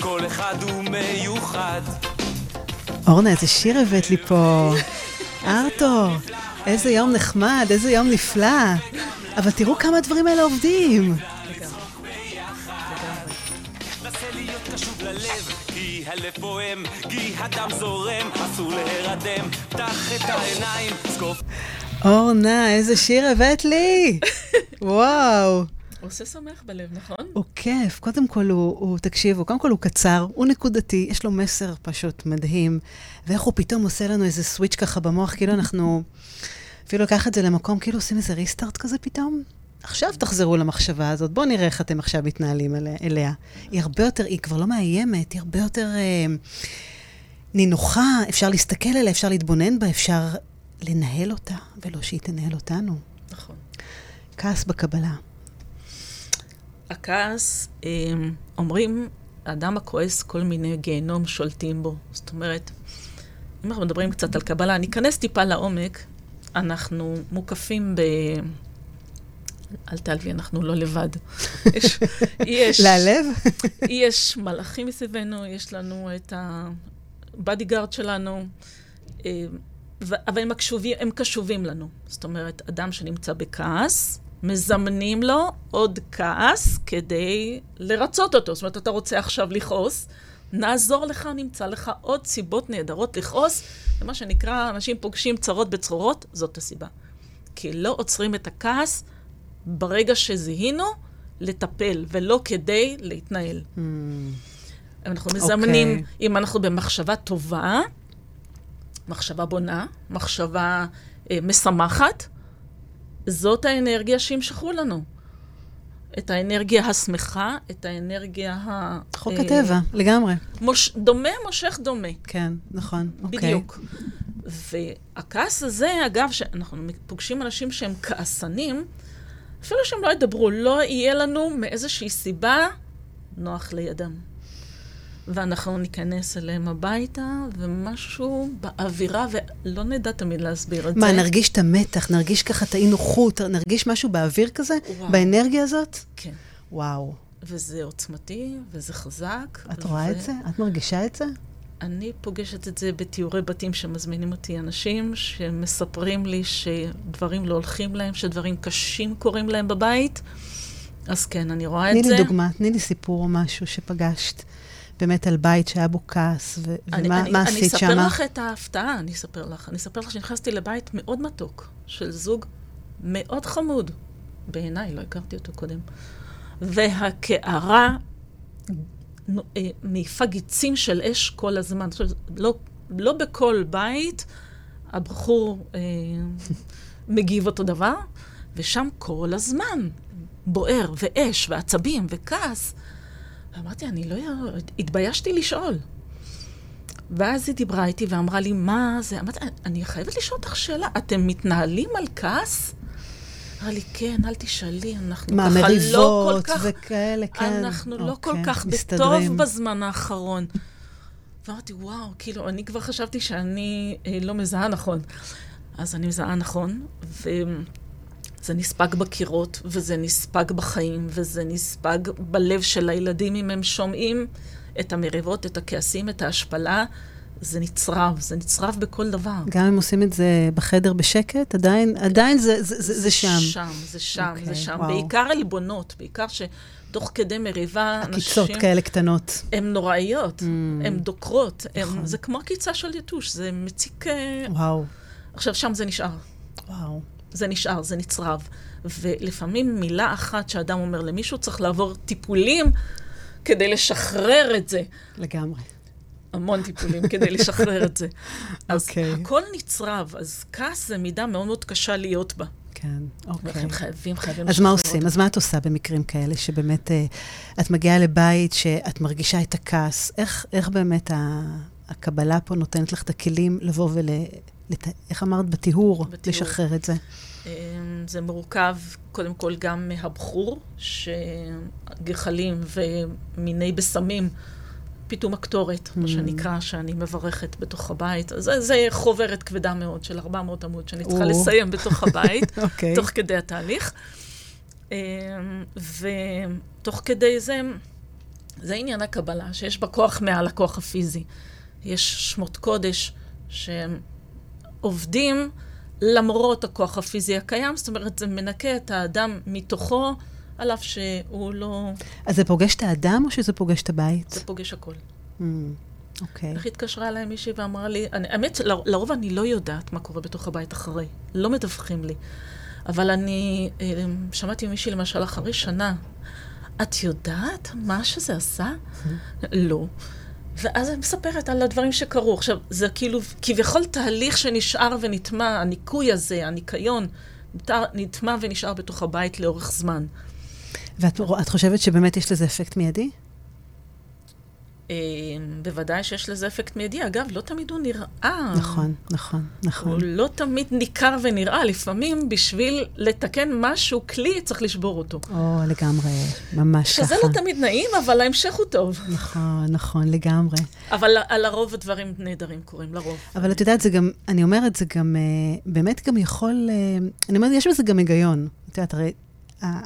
כל אחד הוא מיוחד. אורנה, איזה שיר הבאת לי פה. ארתור, איזה יום נחמד, איזה יום נפלא. אבל תראו כמה הדברים האלה עובדים. כי הלב פועם, כי הדם זורם, אסור להירדם, פתח את העיניים, סקוף. אורנה, איזה שיר הבאת לי. וואו. הוא עושה שמח בלב, נכון? הוא כיף. קודם כל הוא, הוא תקשיבו, קודם כל הוא קצר, הוא נקודתי, יש לו מסר פשוט מדהים, ואיך הוא פתאום עושה לנו איזה סוויץ' ככה במוח, כאילו אנחנו, אפילו לקח את זה למקום, כאילו עושים איזה ריסטארט כזה פתאום. עכשיו תחזרו למחשבה הזאת, בואו נראה איך אתם עכשיו מתנהלים אליה. היא הרבה יותר, היא כבר לא מאיימת, היא הרבה יותר אה, נינוחה, אפשר להסתכל אליה, אפשר להתבונן בה, אפשר לנהל אותה, ולא שהיא תנהל אותנו. נכון. כעס בקבלה. הכעס, אומרים, האדם הכועס, כל מיני גיהנום שולטים בו. זאת אומרת, אם אנחנו מדברים קצת על קבלה, אני אכנס טיפה לעומק, אנחנו מוקפים ב... אל תעלבי, אנחנו לא לבד. יש, יש... להלב? יש מלאכים מסביבנו, יש לנו את הבאדיגארד שלנו, אבל הם קשובים, הם קשובים לנו. זאת אומרת, אדם שנמצא בכעס, מזמנים לו עוד כעס כדי לרצות אותו. זאת אומרת, אתה רוצה עכשיו לכעוס, נעזור לך, נמצא לך עוד סיבות נהדרות לכעוס. ומה שנקרא, אנשים פוגשים צרות בצרורות, זאת הסיבה. כי לא עוצרים את הכעס ברגע שזיהינו, לטפל, ולא כדי להתנהל. Mm. אנחנו מזמנים, okay. אם אנחנו במחשבה טובה, מחשבה בונה, מחשבה אה, משמחת, זאת האנרגיה שימשכו לנו. את האנרגיה השמחה, את האנרגיה ה... חוק הטבע, לגמרי. מוש... דומה מושך דומה. כן, נכון. בדיוק. Okay. והכעס הזה, אגב, שאנחנו פוגשים אנשים שהם כעסנים, אפילו שהם לא ידברו, לא יהיה לנו מאיזושהי סיבה נוח לידם. ואנחנו ניכנס אליהם הביתה, ומשהו באווירה, ולא נדע תמיד להסביר את זה. מה, נרגיש את המתח, נרגיש ככה את האי-נוחות, נרגיש משהו באוויר כזה, באנרגיה הזאת? כן. וואו. וזה עוצמתי, וזה חזק. את רואה את זה? את מרגישה את זה? אני פוגשת את זה בתיאורי בתים שמזמינים אותי אנשים, שמספרים לי שדברים לא הולכים להם, שדברים קשים קורים להם בבית. אז כן, אני רואה את זה. תני לי דוגמה, תני לי סיפור או משהו שפגשת. באמת על בית שהיה בו כעס, ו- אני, ומה אני, מה אני עשית שמה? אני אספר לך את ההפתעה, אני אספר לך. אני אספר לך שנכנסתי לבית מאוד מתוק, של זוג מאוד חמוד. בעיניי, לא הכרתי אותו קודם. והקערה, מעיפה גיצים של אש כל הזמן. לא, לא בכל בית, הבחור אה, מגיב אותו דבר, ושם כל הזמן בוער, ואש, ועצבים, וכעס. ואמרתי, אני לא... התביישתי לשאול. ואז היא דיברה איתי ואמרה לי, מה זה? אמרתי, אני חייבת לשאול אותך שאלה, אתם מתנהלים על כעס? אמרה לי, כן, אל תשאלי, אנחנו מה, ככה לא כל כך... וכאלה, כן. אנחנו אוקיי, לא כל כך מסתדרים. בטוב בזמן האחרון. ואמרתי, וואו, כאילו, אני כבר חשבתי שאני אה, לא מזהה נכון. אז אני מזהה נכון, ו... זה נספג בקירות, וזה נספג בחיים, וזה נספג בלב של הילדים, אם הם שומעים את המריבות, את הכעסים, את ההשפלה, זה נצרב, זה נצרב בכל דבר. גם אם עושים את זה בחדר בשקט, עדיין, עדיין זה, זה, זה, זה שם. שם, זה שם, okay, זה שם. וואו. בעיקר הלבונות, בעיקר שתוך כדי מריבה, הקיצות אנשים, כאלה קטנות. הן נוראיות, mm. הן דוקרות, הם, זה כמו הקיצה של יתוש, זה מציק... וואו. עכשיו, שם זה נשאר. וואו. זה נשאר, זה נצרב. ולפעמים מילה אחת שאדם אומר למישהו, צריך לעבור טיפולים כדי לשחרר את זה. לגמרי. המון טיפולים כדי לשחרר את זה. אז okay. הכל נצרב, אז כעס זה מידה מאוד מאוד קשה להיות בה. כן, אוקיי. ולכן חייבים, חייבים... אז מה עושים? אז מה את עושה במקרים כאלה, שבאמת את מגיעה לבית, שאת מרגישה את הכעס? איך, איך באמת הקבלה פה נותנת לך את הכלים לבוא ול... לת... איך אמרת? בתיאור, בתיאור, לשחרר את זה. זה מורכב קודם כל גם מהבחור, שגחלים ומיני בסמים, פתאום הקטורת, mm. מה שנקרא, שאני מברכת בתוך הבית. זה, זה חוברת כבדה מאוד של ארבע מאות עמוד, שאני צריכה לסיים בתוך הבית, okay. תוך כדי התהליך. ותוך כדי זה, זה עניין הקבלה, שיש בה כוח מעל הכוח הפיזי. יש שמות קודש שהם, עובדים למרות הכוח הפיזי הקיים, זאת אומרת, זה מנקה את האדם מתוכו, עליו שהוא לא... אז זה פוגש את האדם או שזה פוגש את הבית? זה פוגש הכל. אוקיי. איך התקשרה אליי מישהי ואמרה לי, האמת, לרוב אני לא יודעת מה קורה בתוך הבית אחרי, לא מדווחים לי, אבל אני שמעתי מישהי למשל אחרי שנה, את יודעת מה שזה עשה? לא. ואז אני מספרת על הדברים שקרו. עכשיו, זה כאילו, כביכול תהליך שנשאר ונטמע, הניקוי הזה, הניקיון, נטמע ונשאר בתוך הבית לאורך זמן. ואת את חושבת שבאמת יש לזה אפקט מיידי? בוודאי שיש לזה אפקט מיידי. אגב, לא תמיד הוא נראה. נכון, נכון, נכון. הוא לא תמיד ניכר ונראה. לפעמים בשביל לתקן משהו, כלי צריך לשבור אותו. או, לגמרי, ממש ככה. שזה לא תמיד נעים, אבל ההמשך הוא טוב. נכון, נכון, לגמרי. אבל על הרוב הדברים נהדרים קורים, לרוב. אבל את יודעת, זה גם, אני אומרת, זה גם, באמת גם יכול, אני אומרת, יש בזה גם היגיון. את יודעת, הרי,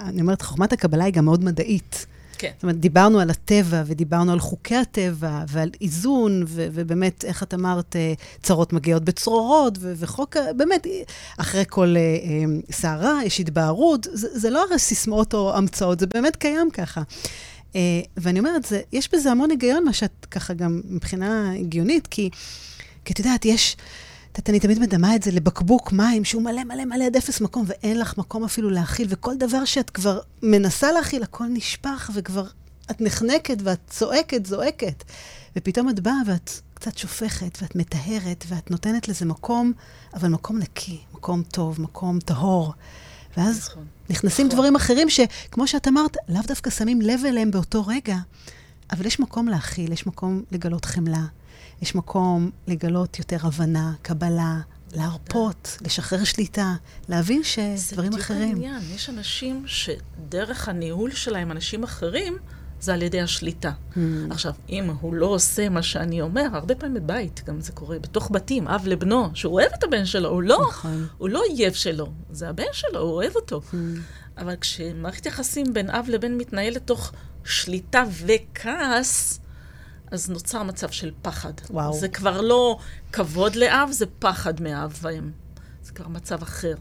אני אומרת, חוכמת הקבלה היא גם מאוד מדעית. כן. זאת אומרת, דיברנו על הטבע, ודיברנו על חוקי הטבע, ועל איזון, ו- ובאמת, איך את אמרת, צרות מגיעות בצרורות, ו- וחוק, באמת, אחרי כל סערה, יש התבהרות, זה, זה לא הרי סיסמאות או המצאות, זה באמת קיים ככה. ואני אומרת, זה, יש בזה המון היגיון, מה שאת ככה גם מבחינה הגיונית, כי, כי את יודעת, יש... אני תמיד מדמה את זה לבקבוק מים, שהוא מלא מלא מלא עד אפס מקום, ואין לך מקום אפילו להכיל, וכל דבר שאת כבר מנסה להכיל, הכל נשפך, וכבר את נחנקת, ואת צועקת, זועקת. ופתאום את באה, ואת קצת שופכת, ואת מטהרת, ואת נותנת לזה מקום, אבל מקום נקי, מקום טוב, מקום טהור. ואז נכון, נכנסים נכון. דברים אחרים שכמו שאת אמרת, לאו דווקא שמים לב אליהם באותו רגע, אבל יש מקום להכיל, יש מקום לגלות חמלה. יש מקום לגלות יותר הבנה, קבלה, להרפות, לשחרר שליטה, להבין שדברים אחרים. זה בדיוק העניין. יש אנשים שדרך הניהול שלהם, אנשים אחרים, זה על ידי השליטה. Mm. עכשיו, אם הוא לא עושה מה שאני אומר, הרבה פעמים בבית, גם זה קורה, בתוך בתים, אב לבנו, שהוא אוהב את הבן שלו, הוא לא, נכון. הוא לא אויב שלו, זה הבן שלו, הוא אוהב אותו. Mm. אבל כשמערכת יחסים בין אב לבן מתנהלת תוך שליטה וכעס, אז נוצר מצב של פחד. וואו. זה כבר לא כבוד לאב, זה פחד מאב והם. זה כבר מצב אחר.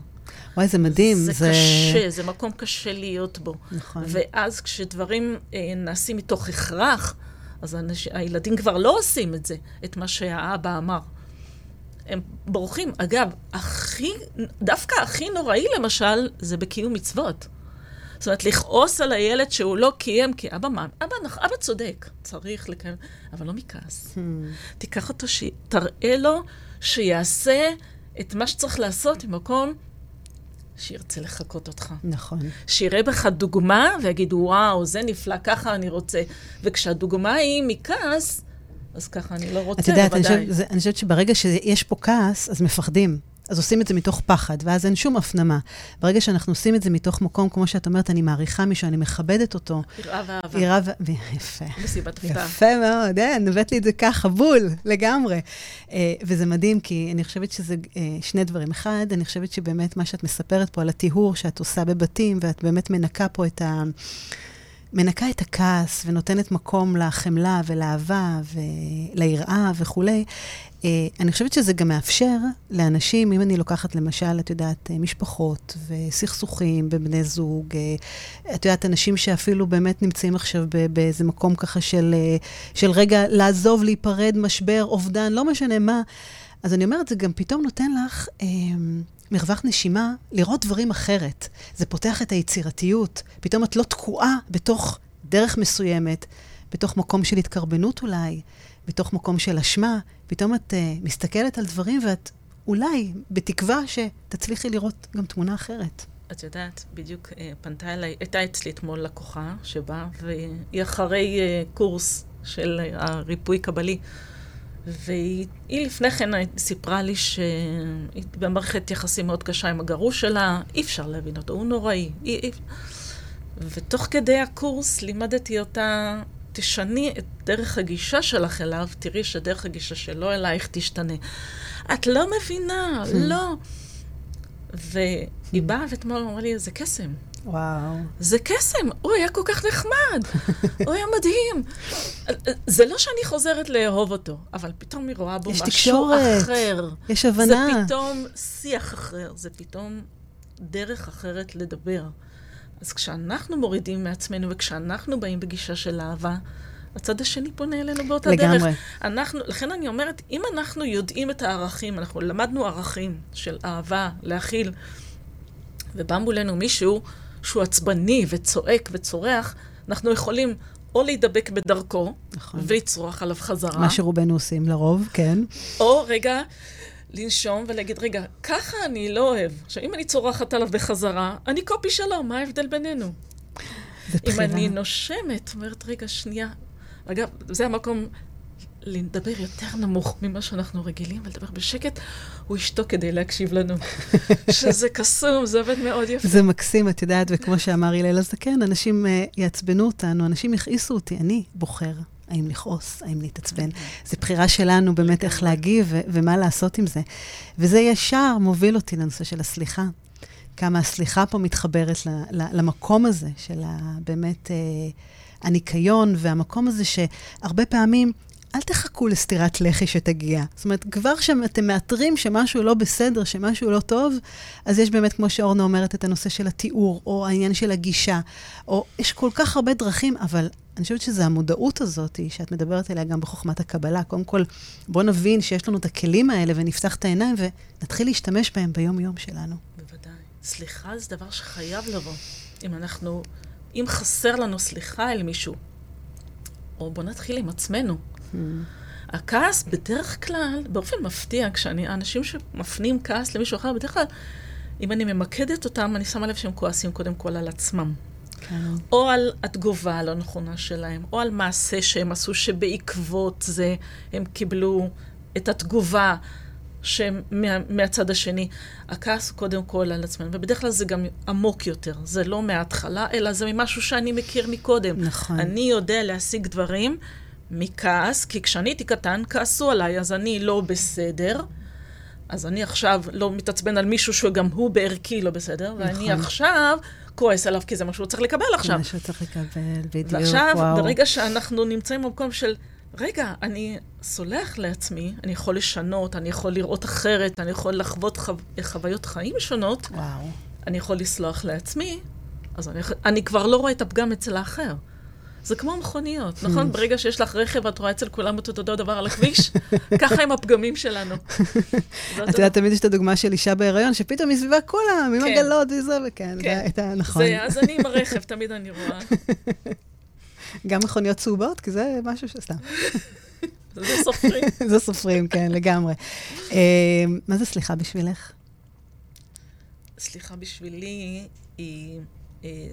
וואי, זה מדהים. זה, זה קשה, זה מקום קשה להיות בו. נכון. ואז כשדברים אה, נעשים מתוך הכרח, אז אנש, הילדים כבר לא עושים את זה, את מה שהאבא אמר. הם בורחים. אגב, הכי, דווקא הכי נוראי למשל, זה בקיום מצוות. זאת אומרת, לכעוס על הילד שהוא לא קיים, כי אבא מה? אבא, אבא צודק, צריך לקיים, אבל לא מכעס. Hmm. תיקח אותו, ש... תראה לו שיעשה את מה שצריך לעשות במקום שירצה לחכות אותך. נכון. שיראה בך דוגמה ויגיד, וואו, זה נפלא, ככה אני רוצה. וכשהדוגמה היא מכעס, אז ככה אני לא רוצה, בוודאי. את יודעת, אני חושבת שברגע שיש פה כעס, אז מפחדים. אז עושים את זה מתוך פחד, ואז אין שום הפנמה. ברגע שאנחנו עושים את זה מתוך מקום, כמו שאת אומרת, אני מעריכה מישהו, אני מכבדת אותו. יראה ואהבה. יראה ואהבה. יפה. מסיבת הפתעה. יפה מאוד, אה, נבט לי את זה ככה, בול, לגמרי. אה, וזה מדהים, כי אני חושבת שזה אה, שני דברים. אחד, אני חושבת שבאמת מה שאת מספרת פה על התיהור שאת עושה בבתים, ואת באמת מנקה פה את ה... מנקה את הכעס ונותנת מקום לחמלה ולאהבה וליראה וכולי. אני חושבת שזה גם מאפשר לאנשים, אם אני לוקחת למשל, את יודעת, משפחות וסכסוכים בבני זוג, את יודעת, אנשים שאפילו באמת נמצאים עכשיו באיזה מקום ככה של, של רגע לעזוב, להיפרד, משבר, אובדן, לא משנה מה. אז אני אומרת, זה גם פתאום נותן לך... מרווח נשימה, לראות דברים אחרת. זה פותח את היצירתיות. פתאום את לא תקועה בתוך דרך מסוימת, בתוך מקום של התקרבנות אולי, בתוך מקום של אשמה. פתאום את uh, מסתכלת על דברים ואת אולי בתקווה שתצליחי לראות גם תמונה אחרת. את יודעת, בדיוק פנתה אליי, הייתה אצלי אתמול לקוחה שבא, והיא אחרי uh, קורס של uh, הריפוי קבלי, והיא לפני כן סיפרה לי שהיא במערכת יחסים מאוד קשה עם הגרוש שלה, אי אפשר להבין אותו, הוא נוראי. אי, אי... ותוך כדי הקורס לימדתי אותה, תשני את דרך הגישה שלך אליו, תראי שדרך הגישה שלו אלייך תשתנה. את לא מבינה, לא. והיא באה ואתמול אמרה לי, זה קסם. וואו. זה קסם, הוא היה כל כך נחמד, הוא היה מדהים. זה לא שאני חוזרת לאהוב אותו, אבל פתאום היא רואה בו משהו אחר. יש הבנה. זה פתאום שיח אחר, זה פתאום דרך אחרת לדבר. אז כשאנחנו מורידים מעצמנו וכשאנחנו באים בגישה של אהבה, הצד השני פונה אלינו באותה לגמרי. דרך. אנחנו, לכן אני אומרת, אם אנחנו יודעים את הערכים, אנחנו למדנו ערכים של אהבה, להכיל, ובא מולנו מישהו שהוא עצבני וצועק וצורח, אנחנו יכולים או להידבק בדרכו, נכון. ולצרוח עליו חזרה. מה שרובנו עושים לרוב, כן. או רגע, לנשום ולהגיד, רגע, ככה אני לא אוהב. עכשיו, אם אני צורחת עליו בחזרה, אני קופי שלו, מה ההבדל בינינו? זה בחירה. אם אני נושמת, אומרת, רגע, שנייה. אגב, זה המקום לדבר יותר נמוך ממה שאנחנו רגילים, ולדבר בשקט, הוא ישתוק כדי להקשיב לנו. שזה קסום, זה עובד מאוד יפה. זה מקסים, את יודעת, וכמו שאמר הלל הזקן, אנשים יעצבנו אותנו, אנשים יכעיסו אותי, אני בוחר, האם לכעוס, האם להתעצבן. זו בחירה שלנו באמת איך להגיב, ומה לעשות עם זה. וזה ישר מוביל אותי לנושא של הסליחה. כמה הסליחה פה מתחברת למקום הזה, של באמת הניקיון, והמקום הזה שהרבה פעמים, אל תחכו לסתירת לחי שתגיע. זאת אומרת, כבר שאתם מאתרים שמשהו לא בסדר, שמשהו לא טוב, אז יש באמת, כמו שאורנה אומרת, את הנושא של התיאור, או העניין של הגישה, או יש כל כך הרבה דרכים, אבל אני חושבת שזו המודעות הזאת, שאת מדברת אליה גם בחוכמת הקבלה. קודם כל, בוא נבין שיש לנו את הכלים האלה, ונפתח את העיניים, ונתחיל להשתמש בהם ביום-יום שלנו. בוודאי. סליחה זה דבר שחייב לבוא. אם אנחנו, אם חסר לנו סליחה אל מישהו, או בוא נתחיל עם עצמנו. Hmm. הכעס בדרך כלל, באופן מפתיע, כשאנשים שמפנים כעס למישהו אחר, בדרך כלל, אם אני ממקדת אותם, אני שמה לב שהם כועסים קודם כל על עצמם. Okay. או על התגובה הלא נכונה שלהם, או על מעשה שהם עשו שבעקבות זה הם קיבלו את התגובה שמהצד השני. הכעס קודם כל על עצמנו, ובדרך כלל זה גם עמוק יותר. זה לא מההתחלה, אלא זה ממשהו שאני מכיר מקודם. נכון. אני יודע להשיג דברים מכעס, כי כשאני הייתי קטן, כעסו עליי, אז אני לא בסדר. אז אני עכשיו לא מתעצבן על מישהו שגם הוא בערכי לא בסדר, נכון. ואני עכשיו כועס עליו, כי זה מה שהוא צריך לקבל עכשיו. מה שהוא צריך לקבל, בדיוק, ועכשיו, וואו. ברגע שאנחנו נמצאים במקום של, רגע, אני סולח לעצמי, אני יכול לשנות, אני יכול לראות אחרת, אני יכול לחוות חו... חוויות חיים שונות, וואו. אני יכול לסלוח לעצמי, אז אני, אני כבר לא רואה את הפגם אצל האחר. זה כמו מכוניות, נכון? ברגע שיש לך רכב, את רואה אצל כולם אותו דבר על הכביש, ככה עם הפגמים שלנו. את יודעת, תמיד יש את הדוגמה של אישה בהיריון, שפתאום מסביבה כולם, עם הגלות וזה, וכן, זה נכון. אז אני עם הרכב, תמיד אני רואה. גם מכוניות צהובות, כי זה משהו שסתם. זה סופרים. זה סופרים, כן, לגמרי. מה זה סליחה בשבילך? סליחה בשבילי היא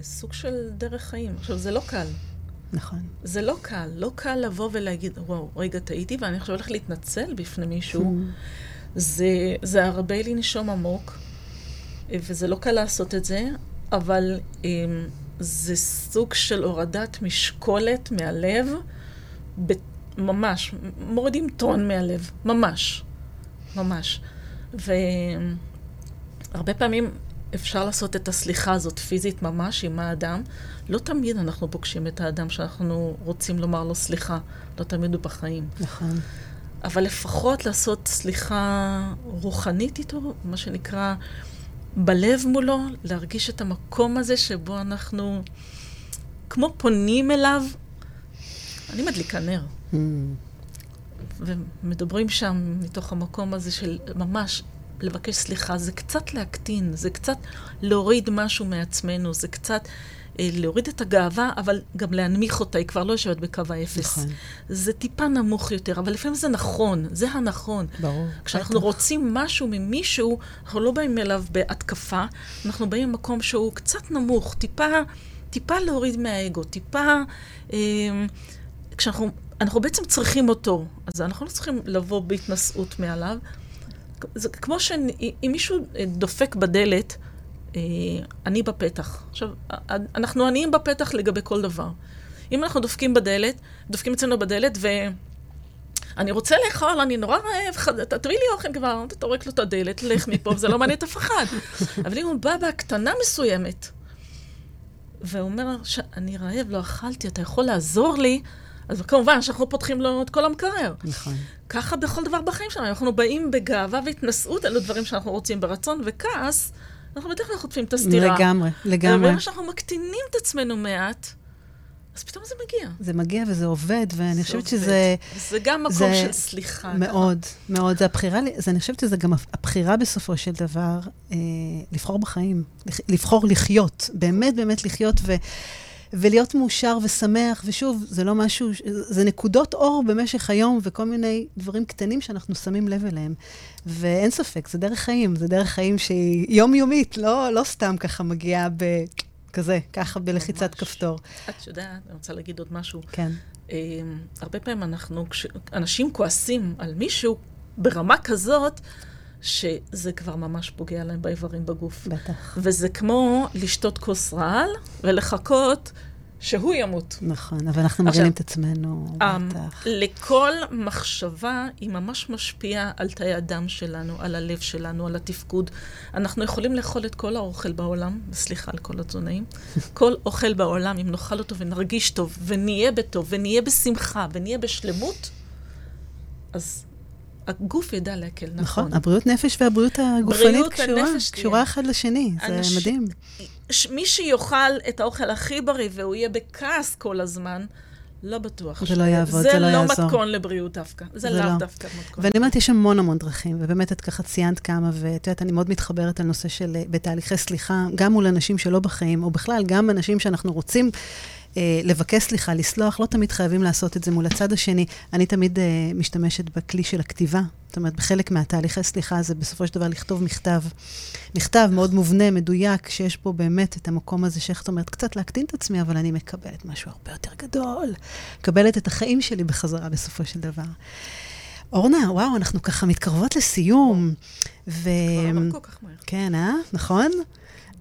סוג של דרך חיים. עכשיו, זה לא קל. נכון. זה לא קל, לא קל לבוא ולהגיד, וואו, רגע, טעיתי, ואני עכשיו הולך להתנצל בפני מישהו. זה, זה הרבה לי נשום עמוק, וזה לא קל לעשות את זה, אבל זה סוג של הורדת משקולת מהלב, ממש, מורדים טון מהלב, ממש, ממש. והרבה פעמים אפשר לעשות את הסליחה הזאת פיזית ממש עם האדם. לא תמיד אנחנו פוגשים את האדם שאנחנו רוצים לומר לו סליחה. לא תמיד הוא בחיים. נכון. אבל לפחות לעשות סליחה רוחנית איתו, מה שנקרא, בלב מולו, להרגיש את המקום הזה שבו אנחנו כמו פונים אליו. אני מדליקה נר. Mm. ומדברים שם מתוך המקום הזה של ממש לבקש סליחה, זה קצת להקטין, זה קצת להוריד משהו מעצמנו, זה קצת אה, להוריד את הגאווה, אבל גם להנמיך אותה, היא כבר לא יושבת בקו האפס. נכון. זה טיפה נמוך יותר, אבל לפעמים זה נכון, זה הנכון. ברור. כשאנחנו בטח. רוצים משהו ממישהו, אנחנו לא באים אליו בהתקפה, אנחנו באים במקום שהוא קצת נמוך, טיפה, טיפה להוריד מהאגו, טיפה, אה, כשאנחנו, אנחנו בעצם צריכים אותו, אז אנחנו לא צריכים לבוא בהתנסות מעליו, זה כמו שאם מישהו דופק בדלת, אני בפתח. עכשיו, אנחנו עניים בפתח לגבי כל דבר. אם אנחנו דופקים בדלת, דופקים אצלנו בדלת, ואני רוצה לאכול, אני נורא רעב, תביא לי אוכל כבר, תורק לו את הדלת, לך מפה, וזה לא מעניין את הפחד. אבל אם הוא בא בהקטנה מסוימת, והוא אומר, אני רעב, לא אכלתי, אתה יכול לעזור לי, אז כמובן שאנחנו פותחים לו את כל המקרר. נכון. ככה בכל דבר בחיים שלנו. אנחנו באים בגאווה והתנסות אלו דברים שאנחנו רוצים ברצון וכעס, אנחנו בדרך כלל חוטפים את הסתירה. לגמרי, לגמרי. ובאמת שאנחנו מקטינים את עצמנו מעט, אז פתאום זה מגיע. זה מגיע וזה עובד, ואני חושבת שזה... זה גם מקום של סליחה. מאוד, מאוד. זה הבחירה, אני חושבת שזה גם הבחירה בסופו של דבר, לבחור בחיים, לבחור לחיות, באמת באמת לחיות ו... ולהיות מאושר ושמח, ושוב, זה לא משהו, זה נקודות אור במשך היום, וכל מיני דברים קטנים שאנחנו שמים לב אליהם. ואין ספק, זה דרך חיים, זה דרך חיים שהיא יומיומית, לא, לא סתם ככה מגיעה בכזה, ככה בלחיצת כפתור. את יודעת, אני רוצה להגיד עוד משהו. כן. הרבה פעמים אנחנו, אנשים כועסים על מישהו ברמה כזאת, שזה כבר ממש פוגע להם באיברים בגוף. בטח. וזה כמו לשתות כוס רעל ולחכות שהוא ימות. נכון, אבל אנחנו מרגילים את עצמנו. בטח. לכל מחשבה היא ממש משפיעה על תאי הדם שלנו, על הלב שלנו, על התפקוד. אנחנו יכולים לאכול את כל האוכל בעולם, סליחה על כל התזונאים, כל אוכל בעולם, אם נאכל אותו ונרגיש טוב, ונהיה בטוב, ונהיה בשמחה, ונהיה בשלמות, אז... הגוף ידע להקל, נכון. נכון, הבריאות נפש והבריאות הגופנית קשורה, קשורה אחד לשני, אנש... זה מדהים. מי שיוכל את האוכל הכי בריא והוא יהיה בכעס כל הזמן, לא בטוח. זה לא יעבוד, זה, זה לא יעזור. זה לא מתכון לבריאות דווקא, זה, זה לא, לא דווקא מתכון. ואני אומרת, יש המון המון דרכים, ובאמת את ככה ציינת כמה, ואת יודעת, אני מאוד מתחברת על נושא של, בתהליכי סליחה, גם מול אנשים שלא בחיים, או בכלל, גם אנשים שאנחנו רוצים, לבקש סליחה, לסלוח, לא תמיד חייבים לעשות את זה מול הצד השני. אני תמיד משתמשת בכלי של הכתיבה. זאת אומרת, בחלק מהתהליכי סליחה זה בסופו של דבר לכתוב מכתב. מכתב מאוד מובנה, מדויק, שיש פה באמת את המקום הזה שאיך זאת אומרת, קצת להקטין את עצמי, אבל אני מקבלת משהו הרבה יותר גדול. מקבלת את החיים שלי בחזרה בסופו של דבר. אורנה, וואו, אנחנו ככה מתקרבות לסיום. ו... לא כל כך מהר. כן, אה? נכון?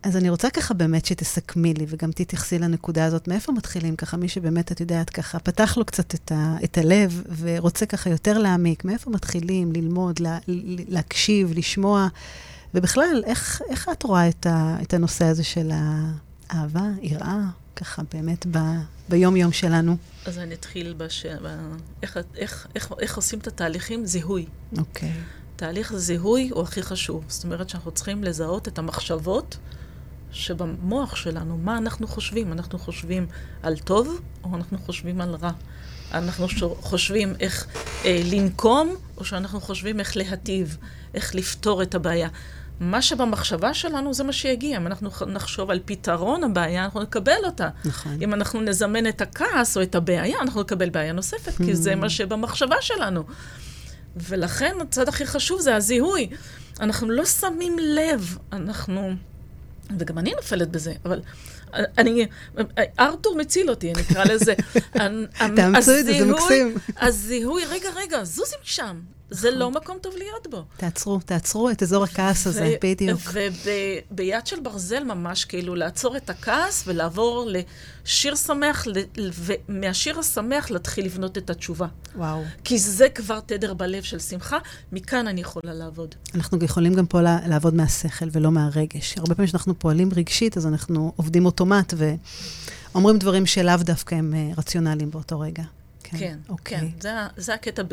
אז אני רוצה ככה באמת שתסכמי לי, וגם תתייחסי לנקודה הזאת, מאיפה מתחילים ככה, מי שבאמת את יודעת ככה, פתח לו קצת את, ה, את הלב, ורוצה ככה יותר להעמיק, מאיפה מתחילים ללמוד, לה, להקשיב, לשמוע, ובכלל, איך, איך את רואה את, ה, את הנושא הזה של האהבה, יראה, ככה באמת ב, ביום-יום שלנו? אז אני אתחיל בש... איך, איך, איך, איך עושים את התהליכים? זיהוי. אוקיי. Okay. תהליך זיהוי הוא הכי חשוב, זאת אומרת שאנחנו צריכים לזהות את המחשבות, שבמוח שלנו, מה אנחנו חושבים? אנחנו חושבים על טוב, או אנחנו חושבים על רע? אנחנו חושבים איך אה, לנקום, או שאנחנו חושבים איך להטיב, איך לפתור את הבעיה. מה שבמחשבה שלנו זה מה שיגיע. אם אנחנו נחשוב על פתרון הבעיה, אנחנו נקבל אותה. נכון. אם אנחנו נזמן את הכעס או את הבעיה, אנחנו נקבל בעיה נוספת, כי זה מה שבמחשבה שלנו. ולכן הצד הכי חשוב זה הזיהוי. אנחנו לא שמים לב, אנחנו... וגם אני נפלת בזה, אבל אני, ארתור מציל אותי, אני אקרא לזה. תאמצו את זה, זה מקסים. הזיהוי, רגע, רגע, זוזים שם. זה לא מקום טוב להיות בו. תעצרו, תעצרו את אזור הכעס הזה, בדיוק. וביד של ברזל ממש, כאילו, לעצור את הכעס ולעבור לשיר שמח, ומהשיר השמח להתחיל לבנות את התשובה. וואו. כי זה כבר תדר בלב של שמחה, מכאן אני יכולה לעבוד. אנחנו יכולים גם פה לעבוד מהשכל ולא מהרגש. הרבה פעמים שאנחנו פועלים רגשית, אז אנחנו עובדים אוטומט ואומרים דברים שלאו דווקא הם רציונליים באותו רגע. כן, כן. זה הקטע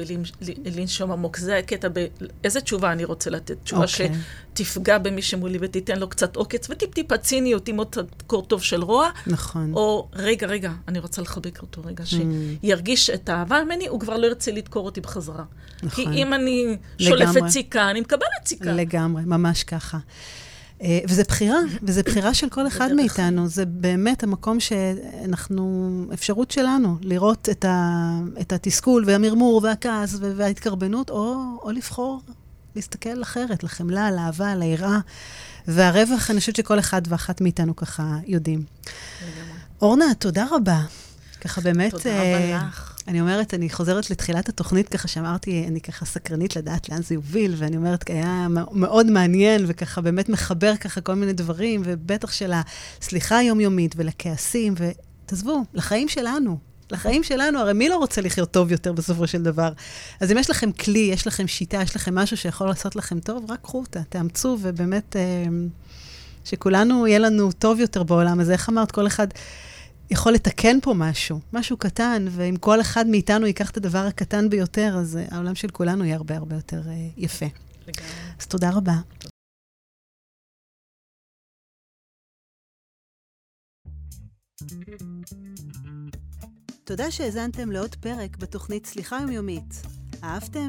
בלנשום עמוק, זה הקטע ב... איזה תשובה אני רוצה לתת? תשובה שתפגע במי שמולי ותיתן לו קצת עוקץ, וטיפ-טיפה ציניות עם עוד קורטוב של רוע. נכון. או רגע, רגע, אני רוצה לחבק אותו רגע, שירגיש את האהבה ממני, הוא כבר לא ירצה לדקור אותי בחזרה. כי אם אני שולפת ציקה, אני מקבלת ציקה. לגמרי, ממש ככה. וזה בחירה, וזה בחירה של כל אחד מאיתנו, זה באמת המקום שאנחנו, אפשרות שלנו, לראות את, ה, את התסכול והמרמור והכעס וההתקרבנות, או, או לבחור, להסתכל אחרת, לחמלה, לאהבה, ליראה, והרווח, אני חושבת שכל אחד ואחת מאיתנו ככה יודעים. אורנה, תודה רבה. ככה באמת, אני אומרת, אני חוזרת לתחילת התוכנית, ככה שאמרתי, אני ככה סקרנית לדעת לאן זה יוביל, ואני אומרת, היה מאוד מעניין, וככה באמת מחבר ככה כל מיני דברים, ובטח של הסליחה היומיומית ולכעסים, ותעזבו, לחיים שלנו, לחיים שלנו, הרי מי לא רוצה לחיות טוב יותר בסופו של דבר? אז אם יש לכם כלי, יש לכם שיטה, יש לכם משהו שיכול לעשות לכם טוב, רק קחו אותה, תאמצו, ובאמת, שכולנו, יהיה לנו טוב יותר בעולם, אז איך אמרת, כל אחד... יכול לתקן פה משהו, משהו קטן, ואם כל אחד מאיתנו ייקח את הדבר הקטן ביותר, אז העולם של כולנו יהיה הרבה הרבה יותר יפה. לגמרי. אז תודה רבה. תודה שהזנתם לעוד פרק בתוכנית סליחה יומיומית. אהבתם?